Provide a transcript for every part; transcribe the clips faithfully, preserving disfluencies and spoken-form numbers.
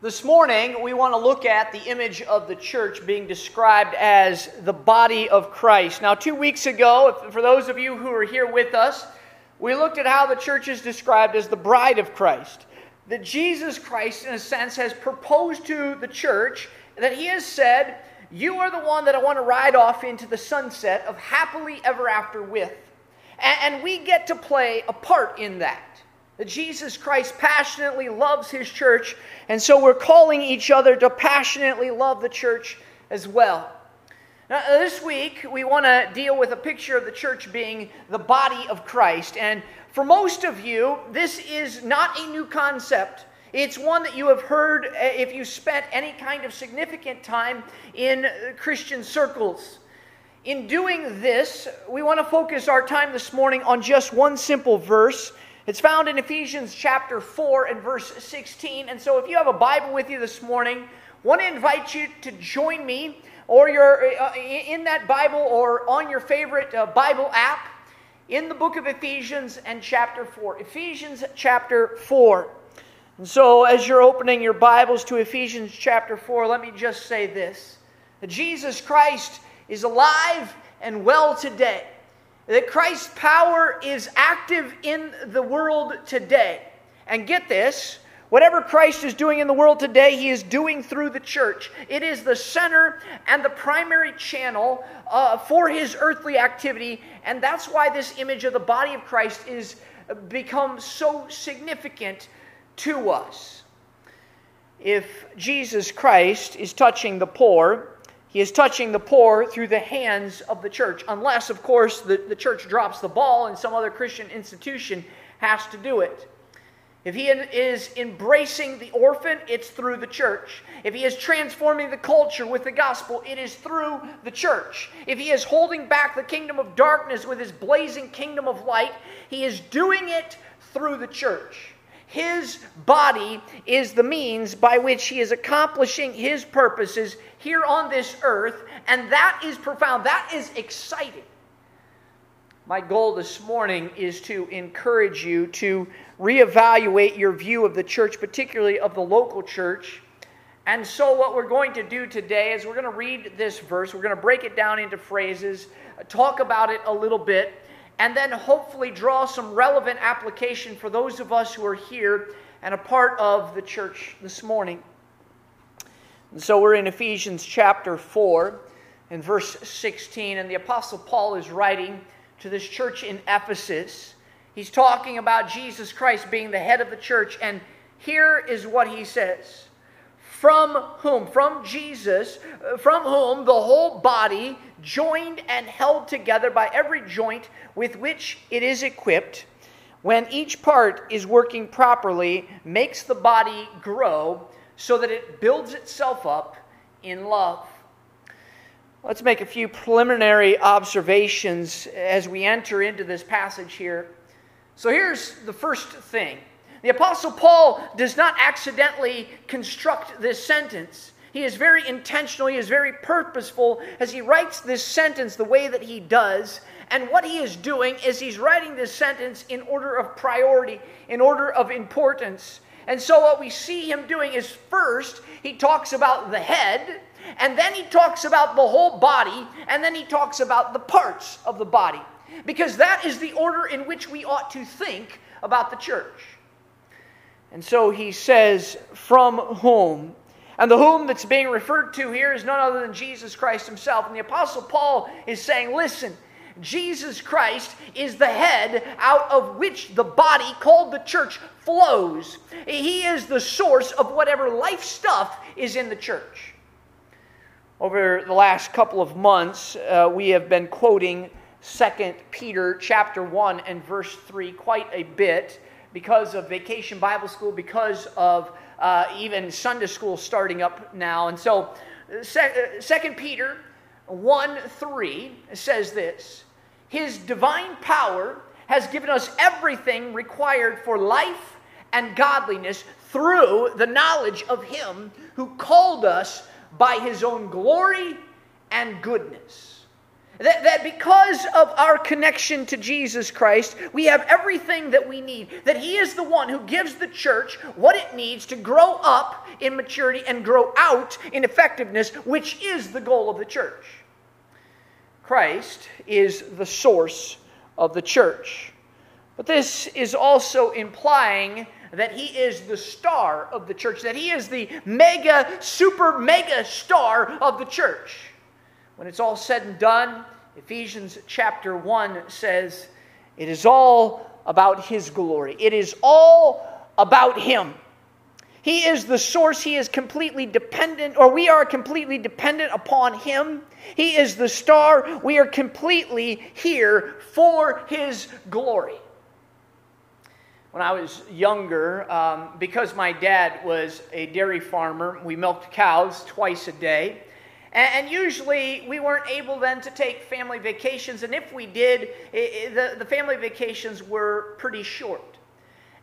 This morning, we want to look at the image of the church being described as the body of Christ. Now, two weeks ago, for those of you who are here with us, we looked at how the church is described as the bride of Christ. That Jesus Christ, in a sense, has proposed to the church that he has said, "You are the one that I want to ride off into the sunset of happily ever after with." And we get to play a part in that. That Jesus Christ passionately loves his church, and so we're calling each other to passionately love the church as well. Now, this week, we want to deal with a picture of the church being the body of Christ. And for most of you, this is not a new concept. It's one that you have heard if you spent any kind of significant time in Christian circles. In doing this, we want to focus our time this morning on just one simple verse. It's found in Ephesians chapter four and verse sixteen. And so if you have a Bible with you this morning, I want to invite you to join me or you're in that Bible or on your favorite Bible app in the book of Ephesians and chapter four. Ephesians chapter four. And so as you're opening your Bibles to Ephesians chapter four, let me just say this. That Jesus Christ is alive and well today. That Christ's power is active in the world today. And get this, whatever Christ is doing in the world today, he is doing through the church. It is the center and the primary channel uh, for his earthly activity. And that's why this image of the body of Christ is become so significant to us. If Jesus Christ is touching the poor, he is touching the poor through the hands of the church. Unless, of course, the, the church drops the ball and some other Christian institution has to do it. If he is embracing the orphan, it's through the church. If he is transforming the culture with the gospel, it is through the church. If he is holding back the kingdom of darkness with his blazing kingdom of light, he is doing it through the church. His body is the means by which he is accomplishing his purposes here on this earth, and that is profound. That is exciting. My goal this morning is to encourage you to reevaluate your view of the church, particularly of the local church. And so what we're going to do today is we're going to read this verse. We're going to break it down into phrases, talk about it a little bit, and then hopefully draw some relevant application for those of us who are here and a part of the church this morning. And so we're in Ephesians chapter four and verse sixteen, and the Apostle Paul is writing to this church in Ephesus. He's talking about Jesus Christ being the head of the church, and here is what he says. From whom, from Jesus, from whom the whole body, joined and held together by every joint with which it is equipped, when each part is working properly, makes the body grow so that it builds itself up in love. Let's make a few preliminary observations as we enter into this passage here. So here's the first thing. The Apostle Paul does not accidentally construct this sentence. He is very intentional, he is very purposeful as he writes this sentence the way that he does. And what he is doing is he's writing this sentence in order of priority, in order of importance. And so what we see him doing is first, he talks about the head, and then he talks about the whole body, and then he talks about the parts of the body. Because that is the order in which we ought to think about the church. And so he says, from whom. And the whom that's being referred to here is none other than Jesus Christ himself. And the Apostle Paul is saying, listen, Jesus Christ is the head out of which the body called the church flows. He is the source of whatever life stuff is in the church. Over the last couple of months, uh, we have been quoting Second Peter chapter one and verse three quite a bit. Because of Vacation Bible School, because of uh, even Sunday school starting up now. And so Second Peter one three says this, his divine power has given us everything required for life and godliness through the knowledge of him who called us by his own glory and goodness. That, that because of our connection to Jesus Christ, we have everything that we need. That He is the one who gives the church what it needs to grow up in maturity and grow out in effectiveness, which is the goal of the church. Christ is the source of the church. But this is also implying that He is the star of the church, that He is the mega, super mega star of the church. When it's all said and done, Ephesians chapter one says, it is all about His glory. It is all about Him. He is the source. He is completely dependent, or we are completely dependent upon Him. He is the star. We are completely here for His glory. When I was younger, um, because my dad was a dairy farmer, we milked cows twice a day. And usually we weren't able then to take family vacations, and if we did, it, it, the family vacations were pretty short.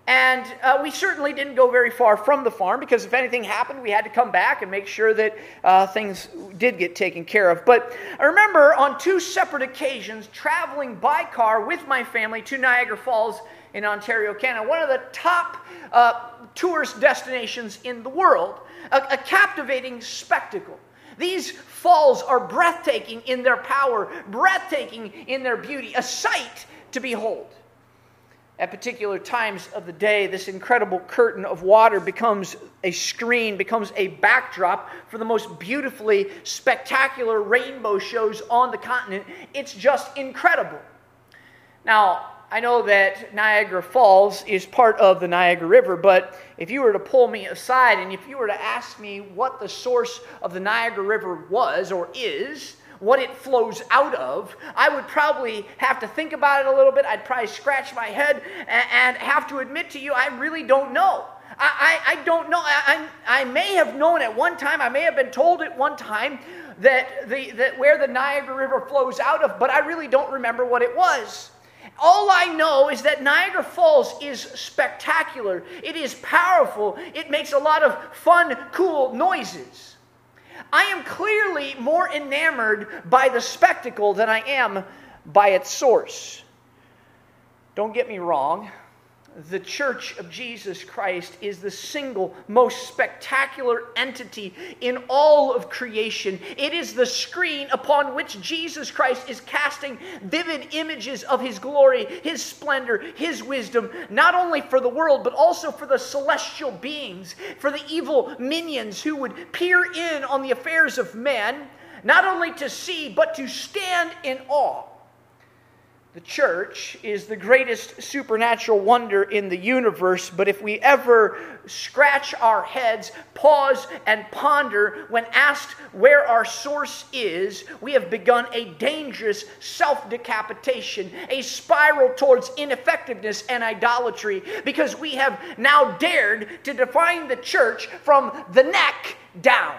And uh, we certainly didn't go very far from the farm, because if anything happened, we had to come back and make sure that uh, things did get taken care of. But I remember on two separate occasions traveling by car with my family to Niagara Falls in Ontario, Canada, one of the top uh, tourist destinations in the world, a, a captivating spectacle. These falls are breathtaking in their power, breathtaking in their beauty, a sight to behold. At particular times of the day, this incredible curtain of water becomes a screen, becomes a backdrop for the most beautifully spectacular rainbow shows on the continent. It's just incredible. Now, I know that Niagara Falls is part of the Niagara River, but if you were to pull me aside and if you were to ask me what the source of the Niagara River was or is, what it flows out of, I would probably have to think about it a little bit. I'd probably scratch my head and have to admit to you, I really don't know. I, I, I don't know. I, I, I may have known at one time, I may have been told at one time that the that where the Niagara River flows out of, but I really don't remember what it was. All I know is that Niagara Falls is spectacular. It is powerful. It makes a lot of fun, cool noises. I am clearly more enamored by the spectacle than I am by its source. Don't get me wrong. The Church of Jesus Christ is the single most spectacular entity in all of creation. It is the screen upon which Jesus Christ is casting vivid images of His glory, His splendor, His wisdom, not only for the world, but also for the celestial beings, for the evil minions who would peer in on the affairs of man, not only to see, but to stand in awe. The church is the greatest supernatural wonder in the universe, but if we ever scratch our heads, pause, and ponder when asked where our source is, we have begun a dangerous self-decapitation, a spiral towards ineffectiveness and idolatry, because we have now dared to define the church from the neck down.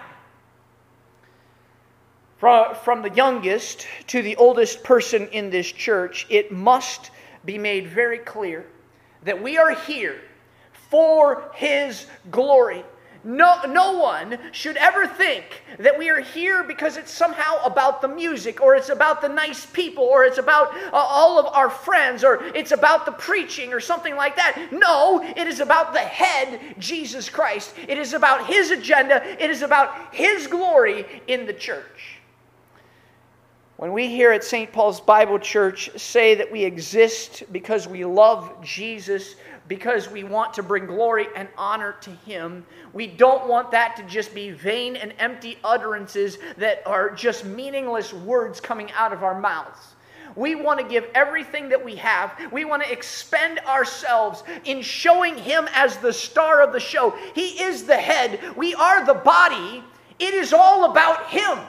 From the youngest to the oldest person in this church, it must be made very clear that we are here for His glory. No, no one should ever think that we are here because it's somehow about the music, or it's about the nice people, or it's about uh, all of our friends, or it's about the preaching or something like that. No, it is about the head, Jesus Christ. It is about His agenda. It is about His glory in the church. When we here at Saint Paul's Bible Church say that we exist because we love Jesus, because we want to bring glory and honor to Him, we don't want that to just be vain and empty utterances that are just meaningless words coming out of our mouths. We want to give everything that we have. We want to expend ourselves in showing Him as the star of the show. He is the head. We are the body. It is all about Him.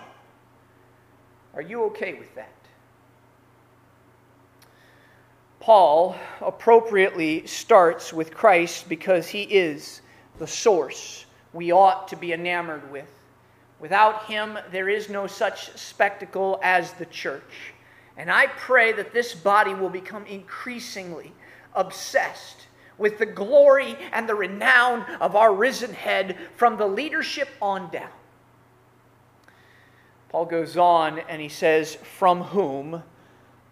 Are you okay with that? Paul appropriately starts with Christ because He is the source we ought to be enamored with. Without Him, there is no such spectacle as the church. And I pray that this body will become increasingly obsessed with the glory and the renown of our risen head from the leadership on down. Paul goes on and he says, from whom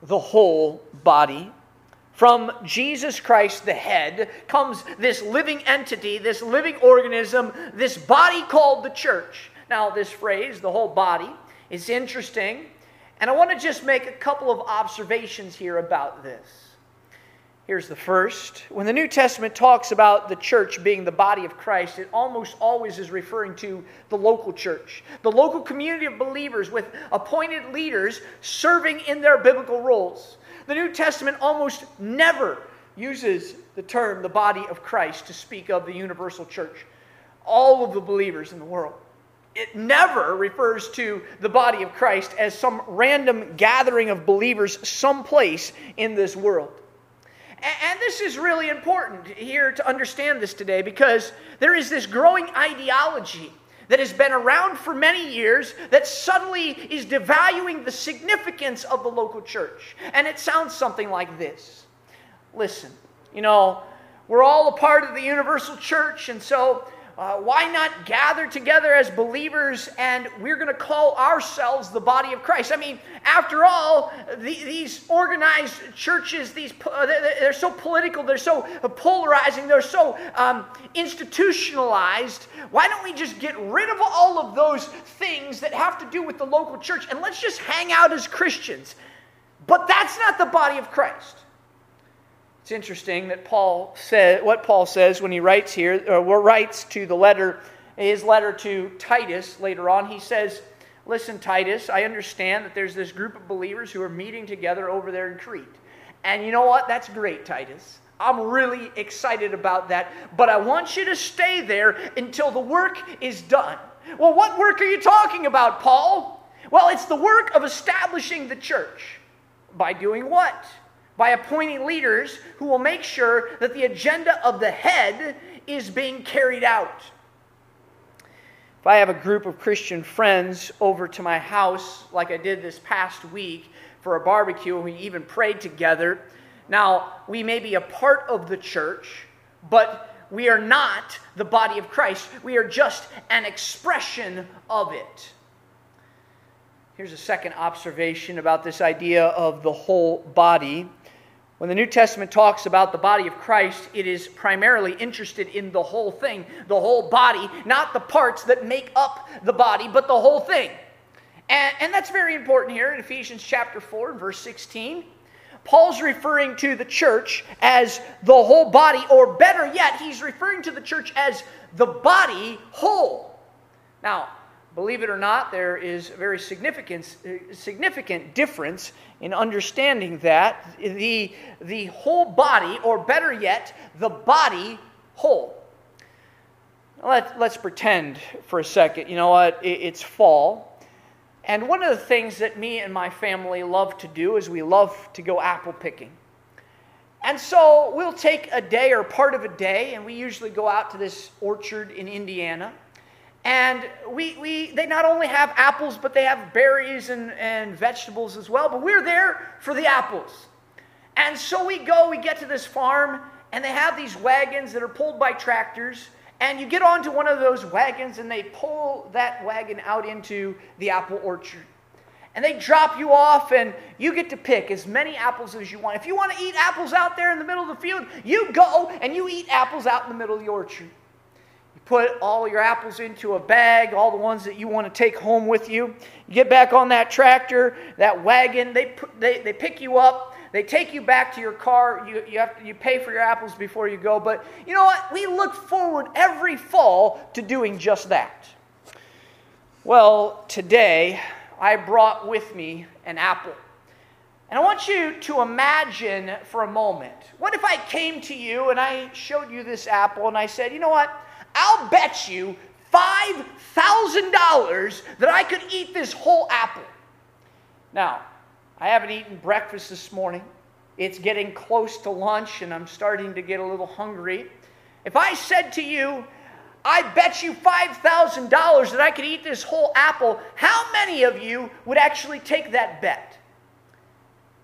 the whole body, from Jesus Christ the head, comes this living entity, this living organism, this body called the church. Now this phrase, the whole body, is interesting. And I want to just make a couple of observations here about this. Here's the first. When the New Testament talks about the church being the body of Christ, it almost always is referring to the local church, the local community of believers with appointed leaders serving in their biblical roles. The New Testament almost never uses the term the body of Christ to speak of the universal church, all of the believers in the world. It never refers to the body of Christ as some random gathering of believers someplace in this world. And this is really important here to understand this today, because there is this growing ideology that has been around for many years that suddenly is devaluing the significance of the local church. And it sounds something like this. Listen, you know, we're all a part of the universal church, and so Uh, why not gather together as believers, and we're going to call ourselves the body of Christ? I mean, after all, the, these organized churches, these they're so political, they're so polarizing, they're so um, institutionalized. Why don't we just get rid of all of those things that have to do with the local church, and let's just hang out as Christians? But that's not the body of Christ. It's interesting that Paul said what Paul says when he writes here, or writes to the letter, his letter to Titus later on. He says, "Listen, Titus, I understand that there's this group of believers who are meeting together over there in Crete, and you know what? That's great, Titus. I'm really excited about that. But I want you to stay there until the work is done." Well, what work are you talking about, Paul? Well, it's the work of establishing the church. By doing what? By appointing leaders who will make sure that the agenda of the head is being carried out. If I have a group of Christian friends over to my house, like I did this past week for a barbecue, and we even prayed together, now we may be a part of the church, but we are not the body of Christ. We are just an expression of it. Here's a second observation about this idea of the whole body. When the New Testament talks about the body of Christ, it is primarily interested in the whole thing, the whole body, not the parts that make up the body, but the whole thing. And, and that's very important here in Ephesians chapter four, verse sixteen. Paul's referring to the church as the whole body, or better yet, he's referring to the church as the body whole. Now, believe it or not, there is a very significant, significant difference in understanding that. The, the whole body, or better yet, the body whole. Let, let's pretend for a second, you know what, it, it's fall. And one of the things that me and my family love to do is we love to go apple picking. And so we'll take a day or part of a day, and we usually go out to this orchard in Indiana. And we, we they not only have apples, but they have berries and, and vegetables as well. But we're there for the apples. And so we go, we get to this farm, and they have these wagons that are pulled by tractors. And you get onto one of those wagons, and they pull that wagon out into the apple orchard. And they drop you off, and you get to pick as many apples as you want. If you want to eat apples out there in the middle of the field, you go and you eat apples out in the middle of the orchard. Put all your apples into a bag, all the ones that you want to take home with you. You get back on that tractor, that wagon, they they, they pick you up, they take you back to your car, you, you, have to, you pay for your apples before you go. But you know what? We look forward every fall to doing just that. Well, today I brought with me an apple. And I want you to imagine for a moment, what if I came to you and I showed you this apple and I said, you know what? I'll bet you five thousand dollars that I could eat this whole apple. Now, I haven't eaten breakfast this morning. It's getting close to lunch, and I'm starting to get a little hungry. If I said to you, I bet you five thousand dollars that I could eat this whole apple, how many of you would actually take that bet?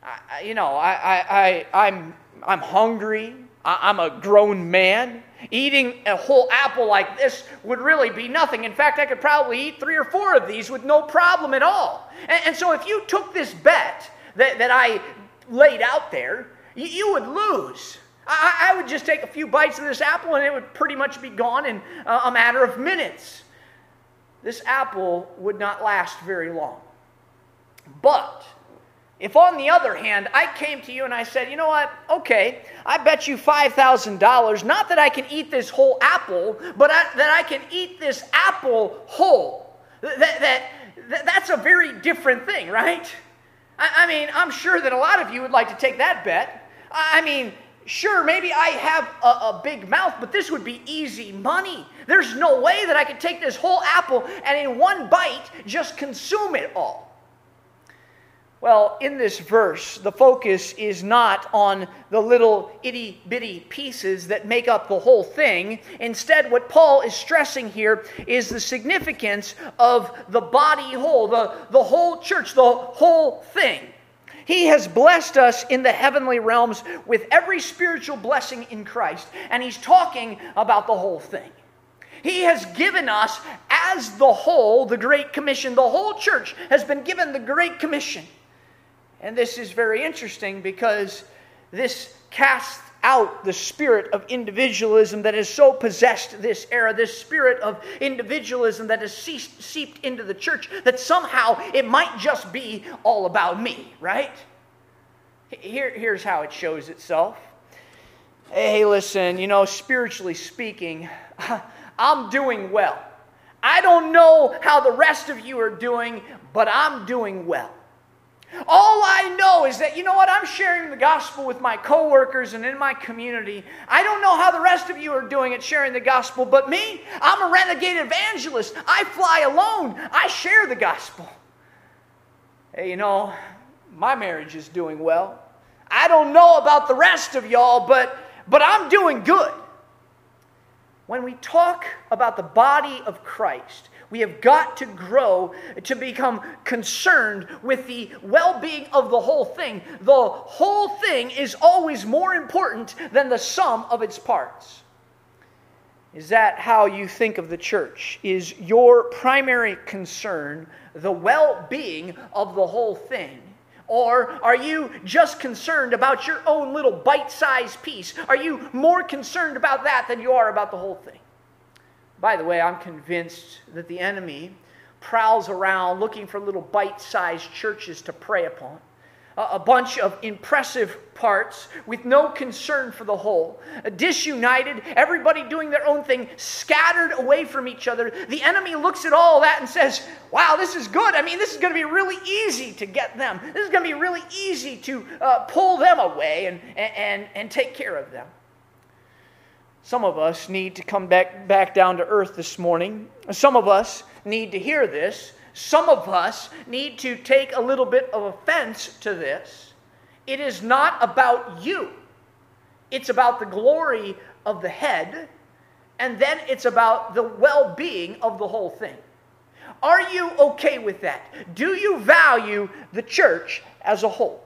I, you know, I, I, I, I'm, I'm hungry. I, I'm a grown man. Eating a whole apple like this would really be nothing. In fact, I could probably eat three or four of these with no problem at all. And, and so if you took this bet that, that I laid out there, you, you would lose. I, I would just take a few bites of this apple and it would pretty much be gone in a matter of minutes. This apple would not last very long. But if, on the other hand, I came to you and I said, you know what, okay, I bet you five thousand dollars, not that I can eat this whole apple, but I, that I can eat this apple whole. That, that, that, that's a very different thing, right? I, I mean, I'm sure that a lot of you would like to take that bet. I, I mean, sure, maybe I have a, a big mouth, but this would be easy money. There's no way that I could take this whole apple and in one bite just consume it all. Well, in this verse, the focus is not on the little itty-bitty pieces that make up the whole thing. Instead, what Paul is stressing here is the significance of the body whole, the, the whole church, the whole thing. He has blessed us in the heavenly realms with every spiritual blessing in Christ, and he's talking about the whole thing. He has given us, as the whole, the Great Commission. The whole church has been given the Great Commission. And this is very interesting because this casts out the spirit of individualism that has so possessed this era, this spirit of individualism that has ceased, seeped into the church, that somehow it might just be all about me, right? Here, here's how it shows itself. Hey, listen, you know, spiritually speaking, I'm doing well. I don't know how the rest of you are doing, but I'm doing well. All I know is that, you know what, I'm sharing the gospel with my coworkers and in my community. I don't know how the rest of you are doing at sharing the gospel, but me, I'm a renegade evangelist. I fly alone. I share the gospel. Hey, you know, my marriage is doing well. I don't know about the rest of y'all, but, but I'm doing good. When we talk about the body of Christ, we have got to grow to become concerned with the well-being of the whole thing. The whole thing is always more important than the sum of its parts. Is that how you think of the church? Is your primary concern the well-being of the whole thing? Or are you just concerned about your own little bite-sized piece? Are you more concerned about that than you are about the whole thing? By the way, I'm convinced that the enemy prowls around looking for little bite-sized churches to prey upon. A bunch of impressive parts with no concern for the whole. Disunited, everybody doing their own thing, scattered away from each other. The enemy looks at all that and says, wow, this is good. I mean, this is going to be really easy to get them. This is going to be really easy to uh, pull them away and, and, and take care of them. Some of us need to come back, back down to earth this morning. Some of us need to hear this. Some of us need to take a little bit of offense to this. It is not about you. It's about the glory of the head, and then it's about the well-being of the whole thing. Are you okay with that? Do you value the church as a whole?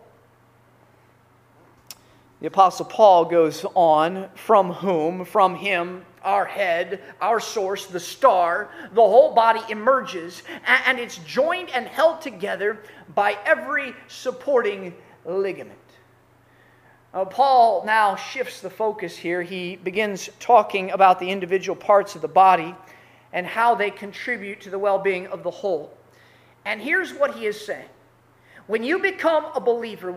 The Apostle Paul goes on, from whom, from him, our head, our source, the star, the whole body emerges, and it's joined and held together by every supporting ligament. Uh, Paul now shifts the focus here. He begins talking about the individual parts of the body and how they contribute to the well-being of the whole. And here's what he is saying. When you become a believer,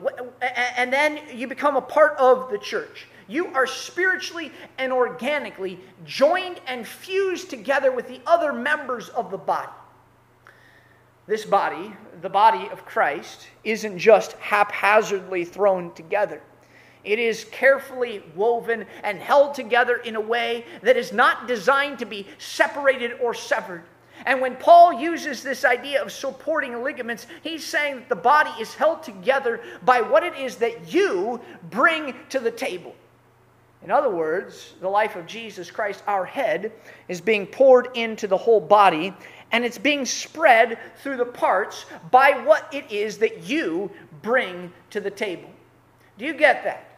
and then you become a part of the church, you are spiritually and organically joined and fused together with the other members of the body. This body, the body of Christ, isn't just haphazardly thrown together. It is carefully woven and held together in a way that is not designed to be separated or severed. And when Paul uses this idea of supporting ligaments, he's saying that the body is held together by what it is that you bring to the table. In other words, the life of Jesus Christ, our head, is being poured into the whole body, and it's being spread through the parts by what it is that you bring to the table. Do you get that?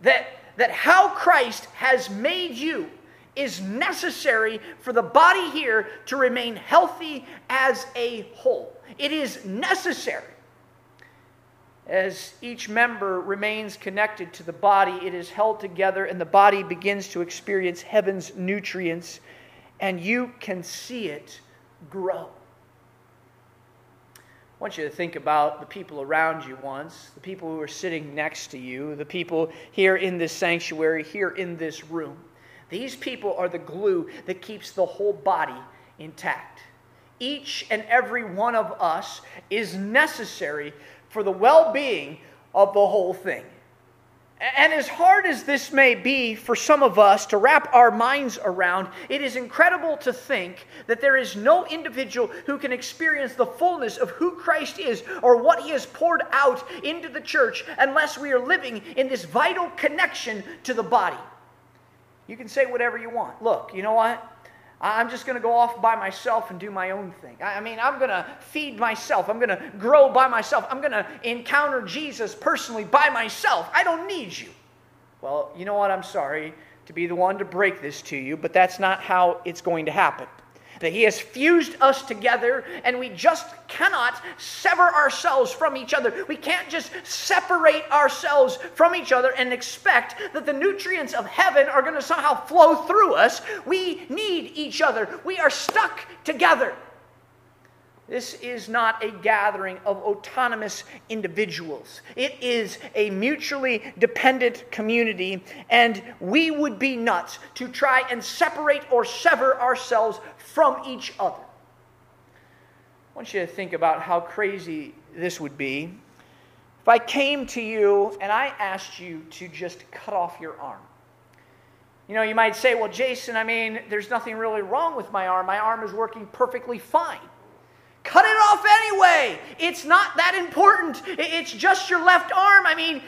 That that how Christ has made you is necessary for the body here to remain healthy as a whole. It is necessary. As each member remains connected to the body, it is held together and the body begins to experience heaven's nutrients, and you can see it grow. I want you to think about the people around you once, the people who are sitting next to you, the people here in this sanctuary, here in this room. These people are the glue that keeps the whole body intact. Each and every one of us is necessary for the well-being of the whole thing. And as hard as this may be for some of us to wrap our minds around, it is incredible to think that there is no individual who can experience the fullness of who Christ is or what he has poured out into the church unless we are living in this vital connection to the body. You can say whatever you want. Look, you know what? I'm just going to go off by myself and do my own thing. I mean, I'm going to feed myself. I'm going to grow by myself. I'm going to encounter Jesus personally by myself. I don't need you. Well, you know what? I'm sorry to be the one to break this to you, but that's not how it's going to happen. That he has fused us together, and we just cannot sever ourselves from each other. We can't just separate ourselves from each other and expect that the nutrients of heaven are going to somehow flow through us. We need each other. We are stuck together. This is not a gathering of autonomous individuals. It is a mutually dependent community, and we would be nuts to try and separate or sever ourselves from each other. I want you to think about how crazy this would be if I came to you and I asked you to just cut off your arm. You know, you might say, well, Jason, I mean, there's nothing really wrong with my arm. My arm is working perfectly fine. Cut it off anyway. It's not that important. It's just your left arm. I mean,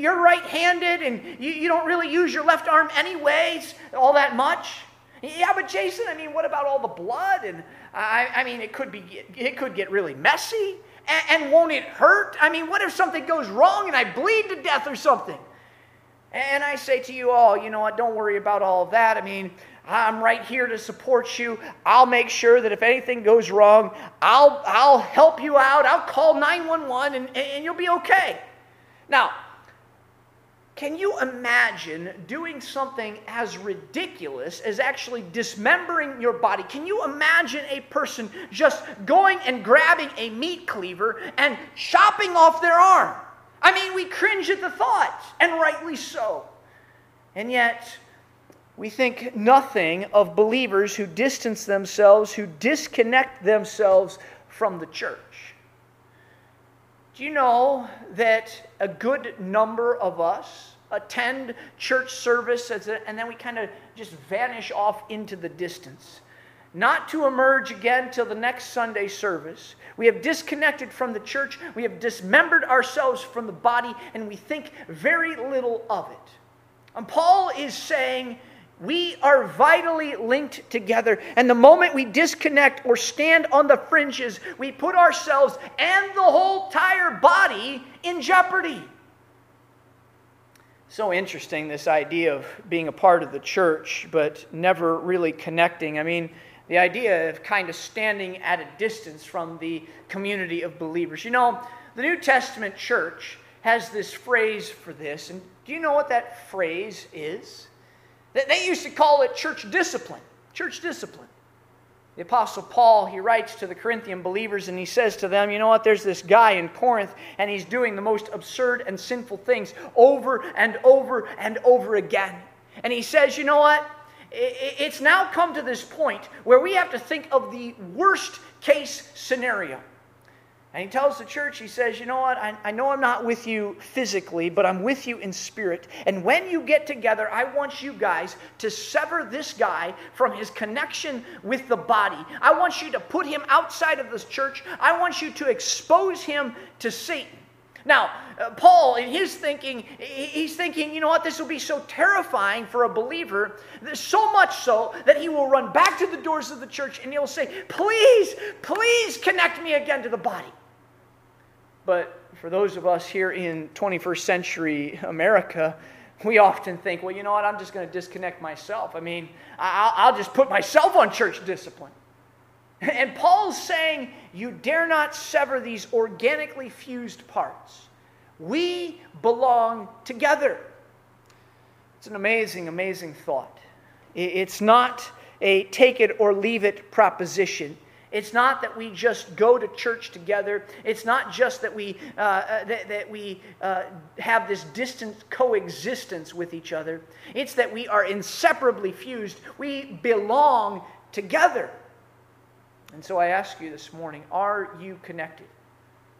you're right-handed and you don't really use your left arm anyways, all that much. Yeah, but Jason, I mean, what about all the blood? And I, I mean, it could be, it could get really messy. And, and won't it hurt? I mean, what if something goes wrong and I bleed to death or something? And I say to you all, you know what, don't worry about all of that. I mean, I'm right here to support you. I'll make sure that if anything goes wrong, I'll I'll help you out. I'll call nine one one and, and you'll be okay. Now, can you imagine doing something as ridiculous as actually dismembering your body? Can you imagine a person just going and grabbing a meat cleaver and chopping off their arm? I mean, we cringe at the thought, and rightly so. And yet, we think nothing of believers who distance themselves, who disconnect themselves from the church. Do you know that a good number of us attend church service and then we kind of just vanish off into the distance? Not to emerge again till the next Sunday service. We have disconnected from the church, we have dismembered ourselves from the body, and we think very little of it. And Paul is saying, we are vitally linked together. And the moment we disconnect or stand on the fringes, we put ourselves and the whole entire body in jeopardy. So interesting, this idea of being a part of the church, but never really connecting. I mean, the idea of kind of standing at a distance from the community of believers. You know, the New Testament church has this phrase for this. And do you know what that phrase is? They used to call it church discipline. Church discipline. The Apostle Paul, he writes to the Corinthian believers and he says to them, you know what, there's this guy in Corinth and he's doing the most absurd and sinful things over and over and over again. And he says, you know what, it's now come to this point where we have to think of the worst case scenario. And he tells the church, he says, you know what, I, I know I'm not with you physically, but I'm with you in spirit. And when you get together, I want you guys to sever this guy from his connection with the body. I want you to put him outside of this church. I want you to expose him to Satan. Now, uh, Paul, in his thinking, he's thinking, you know what, this will be so terrifying for a believer, so much so that he will run back to the doors of the church and he'll say, please, please connect me again to the body. But for those of us here in twenty-first century America, we often think, well, you know what, I'm just going to disconnect myself. I mean, I'll just put myself on church discipline. And Paul's saying, you dare not sever these organically fused parts. We belong together. It's an amazing, amazing thought. It's not a take it or leave it proposition. It's not that we just go to church together. It's not just that we uh, that, that we uh, have this distant coexistence with each other. It's that we are inseparably fused. We belong together. And so I ask you this morning, are you connected?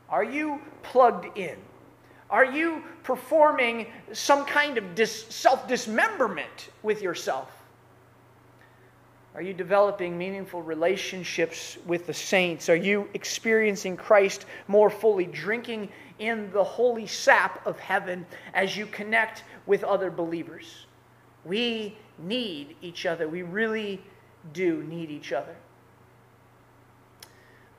Are you plugged in? Are you performing some kind of dis- self-dismemberment with yourself? Are you developing meaningful relationships with the saints? Are you experiencing Christ more fully, drinking in the holy sap of heaven as you connect with other believers? We need each other. We really do need each other.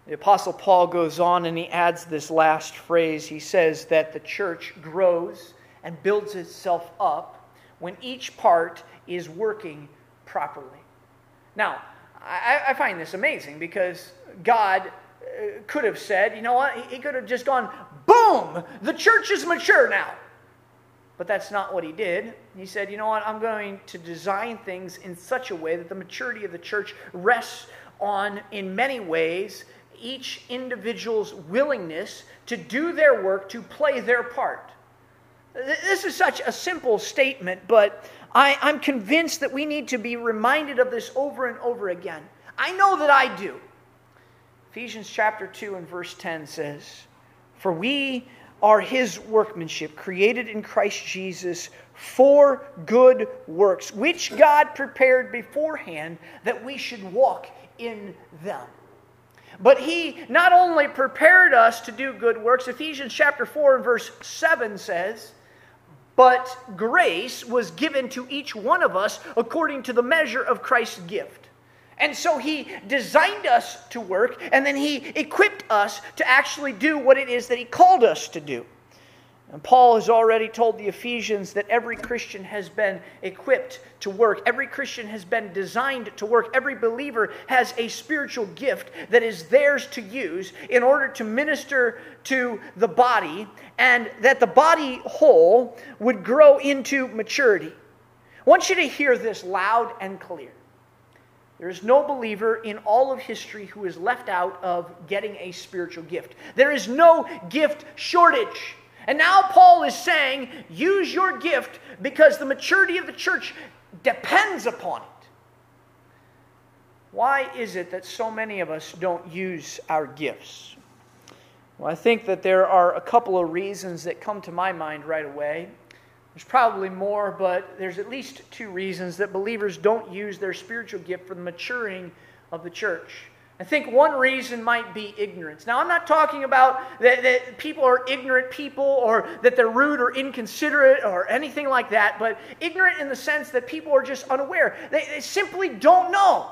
The Apostle Paul goes on and he adds this last phrase. He says that the church grows and builds itself up when each part is working properly. Now, I find this amazing because God could have said, you know what, he could have just gone, boom, the church is mature now. But that's not what he did. He said, you know what, I'm going to design things in such a way that the maturity of the church rests on, in many ways, each individual's willingness to do their work, to play their part. This is such a simple statement, but I, I'm convinced that we need to be reminded of this over and over again. I know that I do. Ephesians chapter two and verse ten says, "For we are his workmanship, created in Christ Jesus for good works, which God prepared beforehand that we should walk in them." But he not only prepared us to do good works, Ephesians chapter four and verse seven says, "But grace was given to each one of us according to the measure of Christ's gift." And so he designed us to work, and then he equipped us to actually do what it is that he called us to do. And Paul has already told the Ephesians that every Christian has been equipped to work. Every Christian has been designed to work. Every believer has a spiritual gift that is theirs to use in order to minister to the body, and that the body whole would grow into maturity. I want you to hear this loud and clear. There is no believer in all of history who is left out of getting a spiritual gift. There is no gift shortage. And now Paul is saying, use your gift because the maturity of the church depends upon it. Why is it that so many of us don't use our gifts? Well, I think that there are a couple of reasons that come to my mind right away. There's probably more, but there's at least two reasons that believers don't use their spiritual gift for the maturing of the church. I think one reason might be ignorance. Now, I'm not talking about that, that people are ignorant people or that they're rude or inconsiderate or anything like that, but ignorant in the sense that people are just unaware. They, they simply don't know.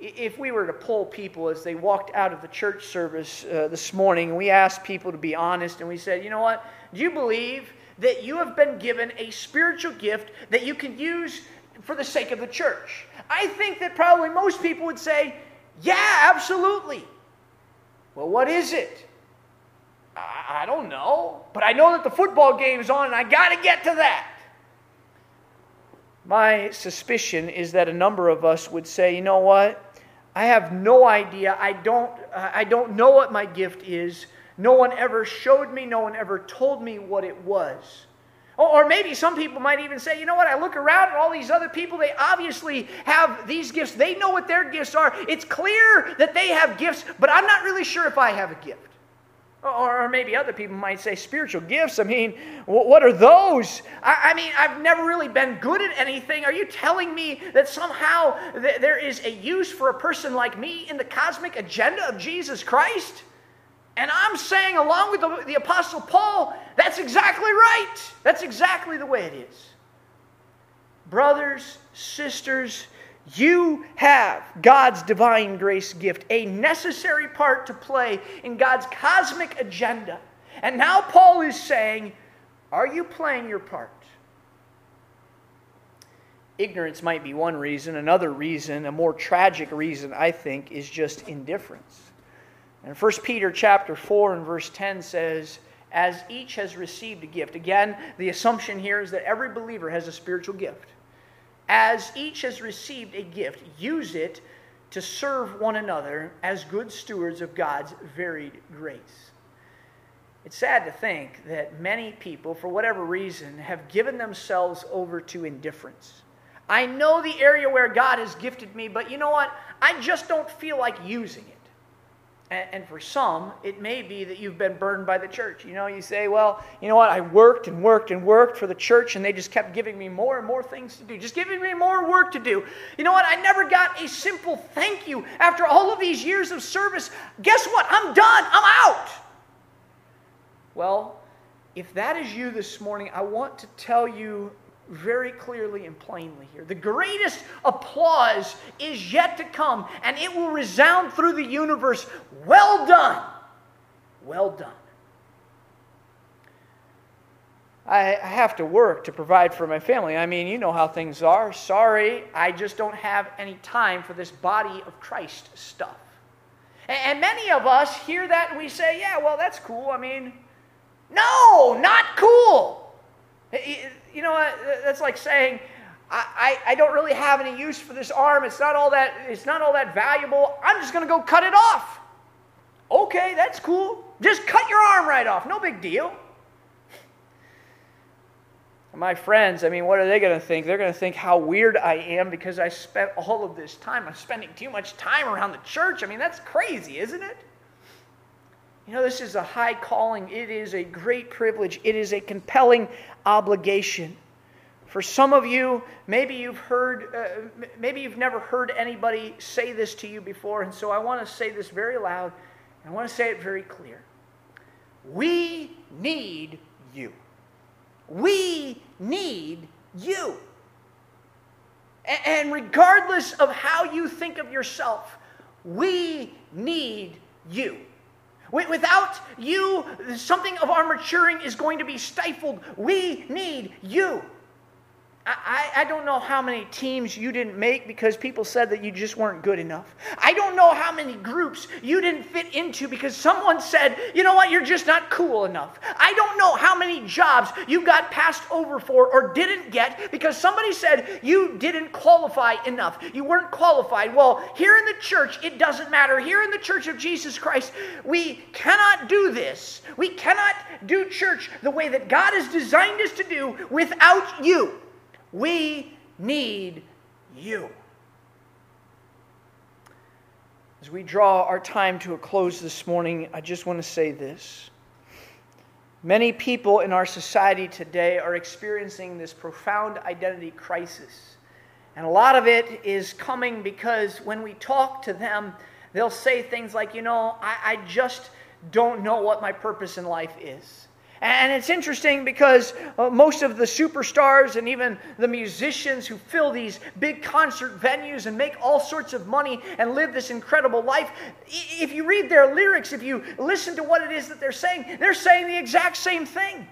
If we were to poll people as they walked out of the church service uh, this morning, we asked people to be honest, and we said, you know what, do you believe that you have been given a spiritual gift that you can use for the sake of the church? I think that probably most people would say, yeah, absolutely. Well, what is it? I, I don't know, but I know that the football game's on and I got to get to that. My suspicion is that a number of us would say, you know what? I have no idea. I don't, uh, I don't know what my gift is. No one ever showed me. No one ever told me what it was. Or maybe some people might even say, you know what, I look around at all these other people, they obviously have these gifts. They know what their gifts are. It's clear that they have gifts, but I'm not really sure if I have a gift. Or maybe other people might say, spiritual gifts, I mean, what are those? I mean, I've never really been good at anything. Are you telling me that somehow there is a use for a person like me in the cosmic agenda of Jesus Christ? And I'm saying, along with the, the Apostle Paul, that's exactly right. That's exactly the way it is. Brothers, sisters, You have God's divine grace gift, a necessary part to play in God's cosmic agenda. And now Paul is saying, are you playing your part? Ignorance might be one reason. Another reason, a more tragic reason, I think, is just indifference. And First Peter chapter four and verse ten says, as each has received a gift. Again, the assumption here is that every believer has a spiritual gift. As each has received a gift, use it to serve one another as good stewards of God's varied grace. It's sad to think that many people, for whatever reason, have given themselves over to indifference. I know the area where God has gifted me, but you know what? I just don't feel like using it. And for some, it may be that you've been burned by the church. You know, you say, well, you know what? I worked and worked and worked for the church, and they just kept giving me more and more things to do. Just giving me more work to do. You know what? I never got a simple thank you after all of these years of service. Guess what? I'm done. I'm out. Well, if that is you this morning, I want to tell you very clearly and plainly here. The greatest applause is yet to come, and it will resound through the universe. Well done. Well done. I have to work to provide for my family. I mean, you know how things are. Sorry, I just don't have any time for this body of Christ stuff. And many of us hear that and we say, yeah, well, that's cool. I mean, no, not cool. You know, that's like saying, I, I, I don't really have any use for this arm. It's not all that, it's not all that valuable. I'm just going to go cut it off. Okay, that's cool. Just cut your arm right off. No big deal. My friends, I mean, what are they going to think? They're going to think how weird I am because I spent all of this time. I'm spending too much time around the church. I mean, that's crazy, isn't it? You know, this is a high calling. It is a great privilege. It is a compelling obligation. For some of you, maybe you've heard, uh, maybe you've never heard anybody say this to you before, and so I want to say this very loud, and I want to say it very clear. We need you. We need you. And regardless of how you think of yourself, we need you. Without you, something of our maturing is going to be stifled. We need you. I, I don't know how many teams you didn't make because people said that you just weren't good enough. I don't know how many groups you didn't fit into because someone said, you know what, you're just not cool enough. I don't know how many jobs you got passed over for or didn't get because somebody said you didn't qualify enough. You weren't qualified. Well, here in the church, it doesn't matter. Here in the Church of Jesus Christ, we cannot do this. We cannot do church the way that God has designed us to do without you. We need you. As we draw our time to a close this morning, I just want to say this. Many people in our society today are experiencing this profound identity crisis. And a lot of it is coming because when we talk to them, they'll say things like, you know, I, I just don't know what my purpose in life is. And it's interesting because uh, most of the superstars and even the musicians who fill these big concert venues and make all sorts of money and live this incredible life, if you read their lyrics, if you listen to what it is that they're saying, they're saying the exact same thing.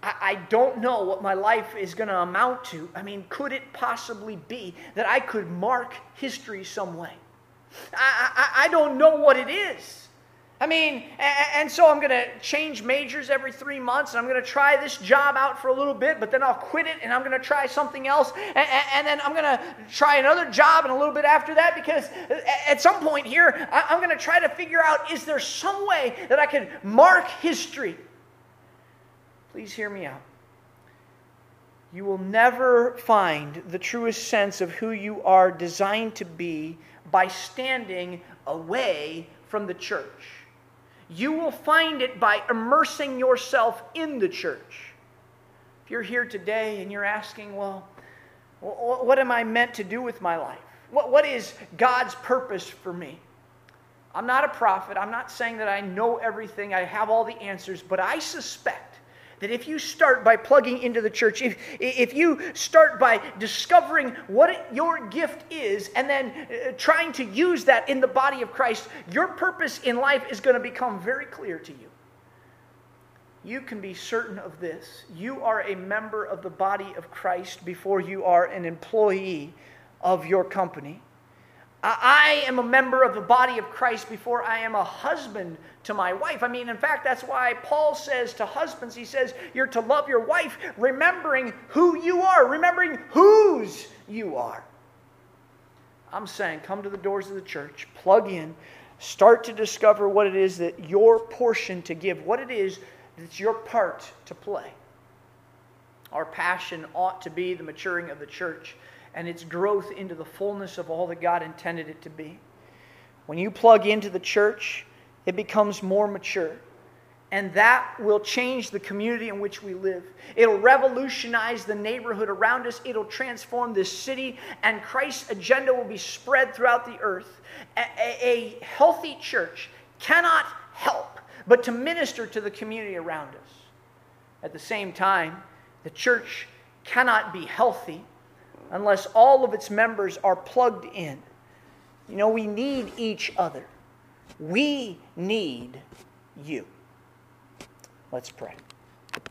I, I don't know what my life is going to amount to. I mean, could it possibly be that I could mark history some way? I, I, I don't know what it is. I mean, and so I'm going to change majors every three months, and I'm going to try this job out for a little bit, but then I'll quit it, and I'm going to try something else, and then I'm going to try another job and a little bit after that, because at some point here, I'm going to try to figure out, is there some way that I can mark history? Please hear me out. You will never find the truest sense of who you are designed to be by standing away from the church. You will find it by immersing yourself in the church. If you're here today and you're asking, well, what am I meant to do with my life? What, what is God's purpose for me? I'm not a prophet. I'm not saying that I know everything. I have all the answers. But I suspect That if you start by plugging into the church, if, if you start by discovering what your gift is and then trying to use that in the body of Christ, your purpose in life is going to become very clear to you. You can be certain of this. You are a member of the body of Christ before you are an employee of your company. I am a member of the body of Christ before I am a husband to my wife. I mean, in fact, that's why Paul says to husbands, he says, you're to love your wife, remembering who you are, remembering whose you are. I'm saying, come to the doors of the church, plug in, start to discover what it is that your portion to give, what it is that's your part to play. Our passion ought to be the maturing of the church and its growth into the fullness of all that God intended it to be. When you plug into the church, it becomes more mature. And that will change the community in which we live. It'll revolutionize the neighborhood around us. It'll transform this city. And Christ's agenda will be spread throughout the earth. A, a, a healthy church cannot help but to minister to the community around us. At the same time, the church cannot be healthy unless all of its members are plugged in. You know, we need each other. We need you. Let's pray.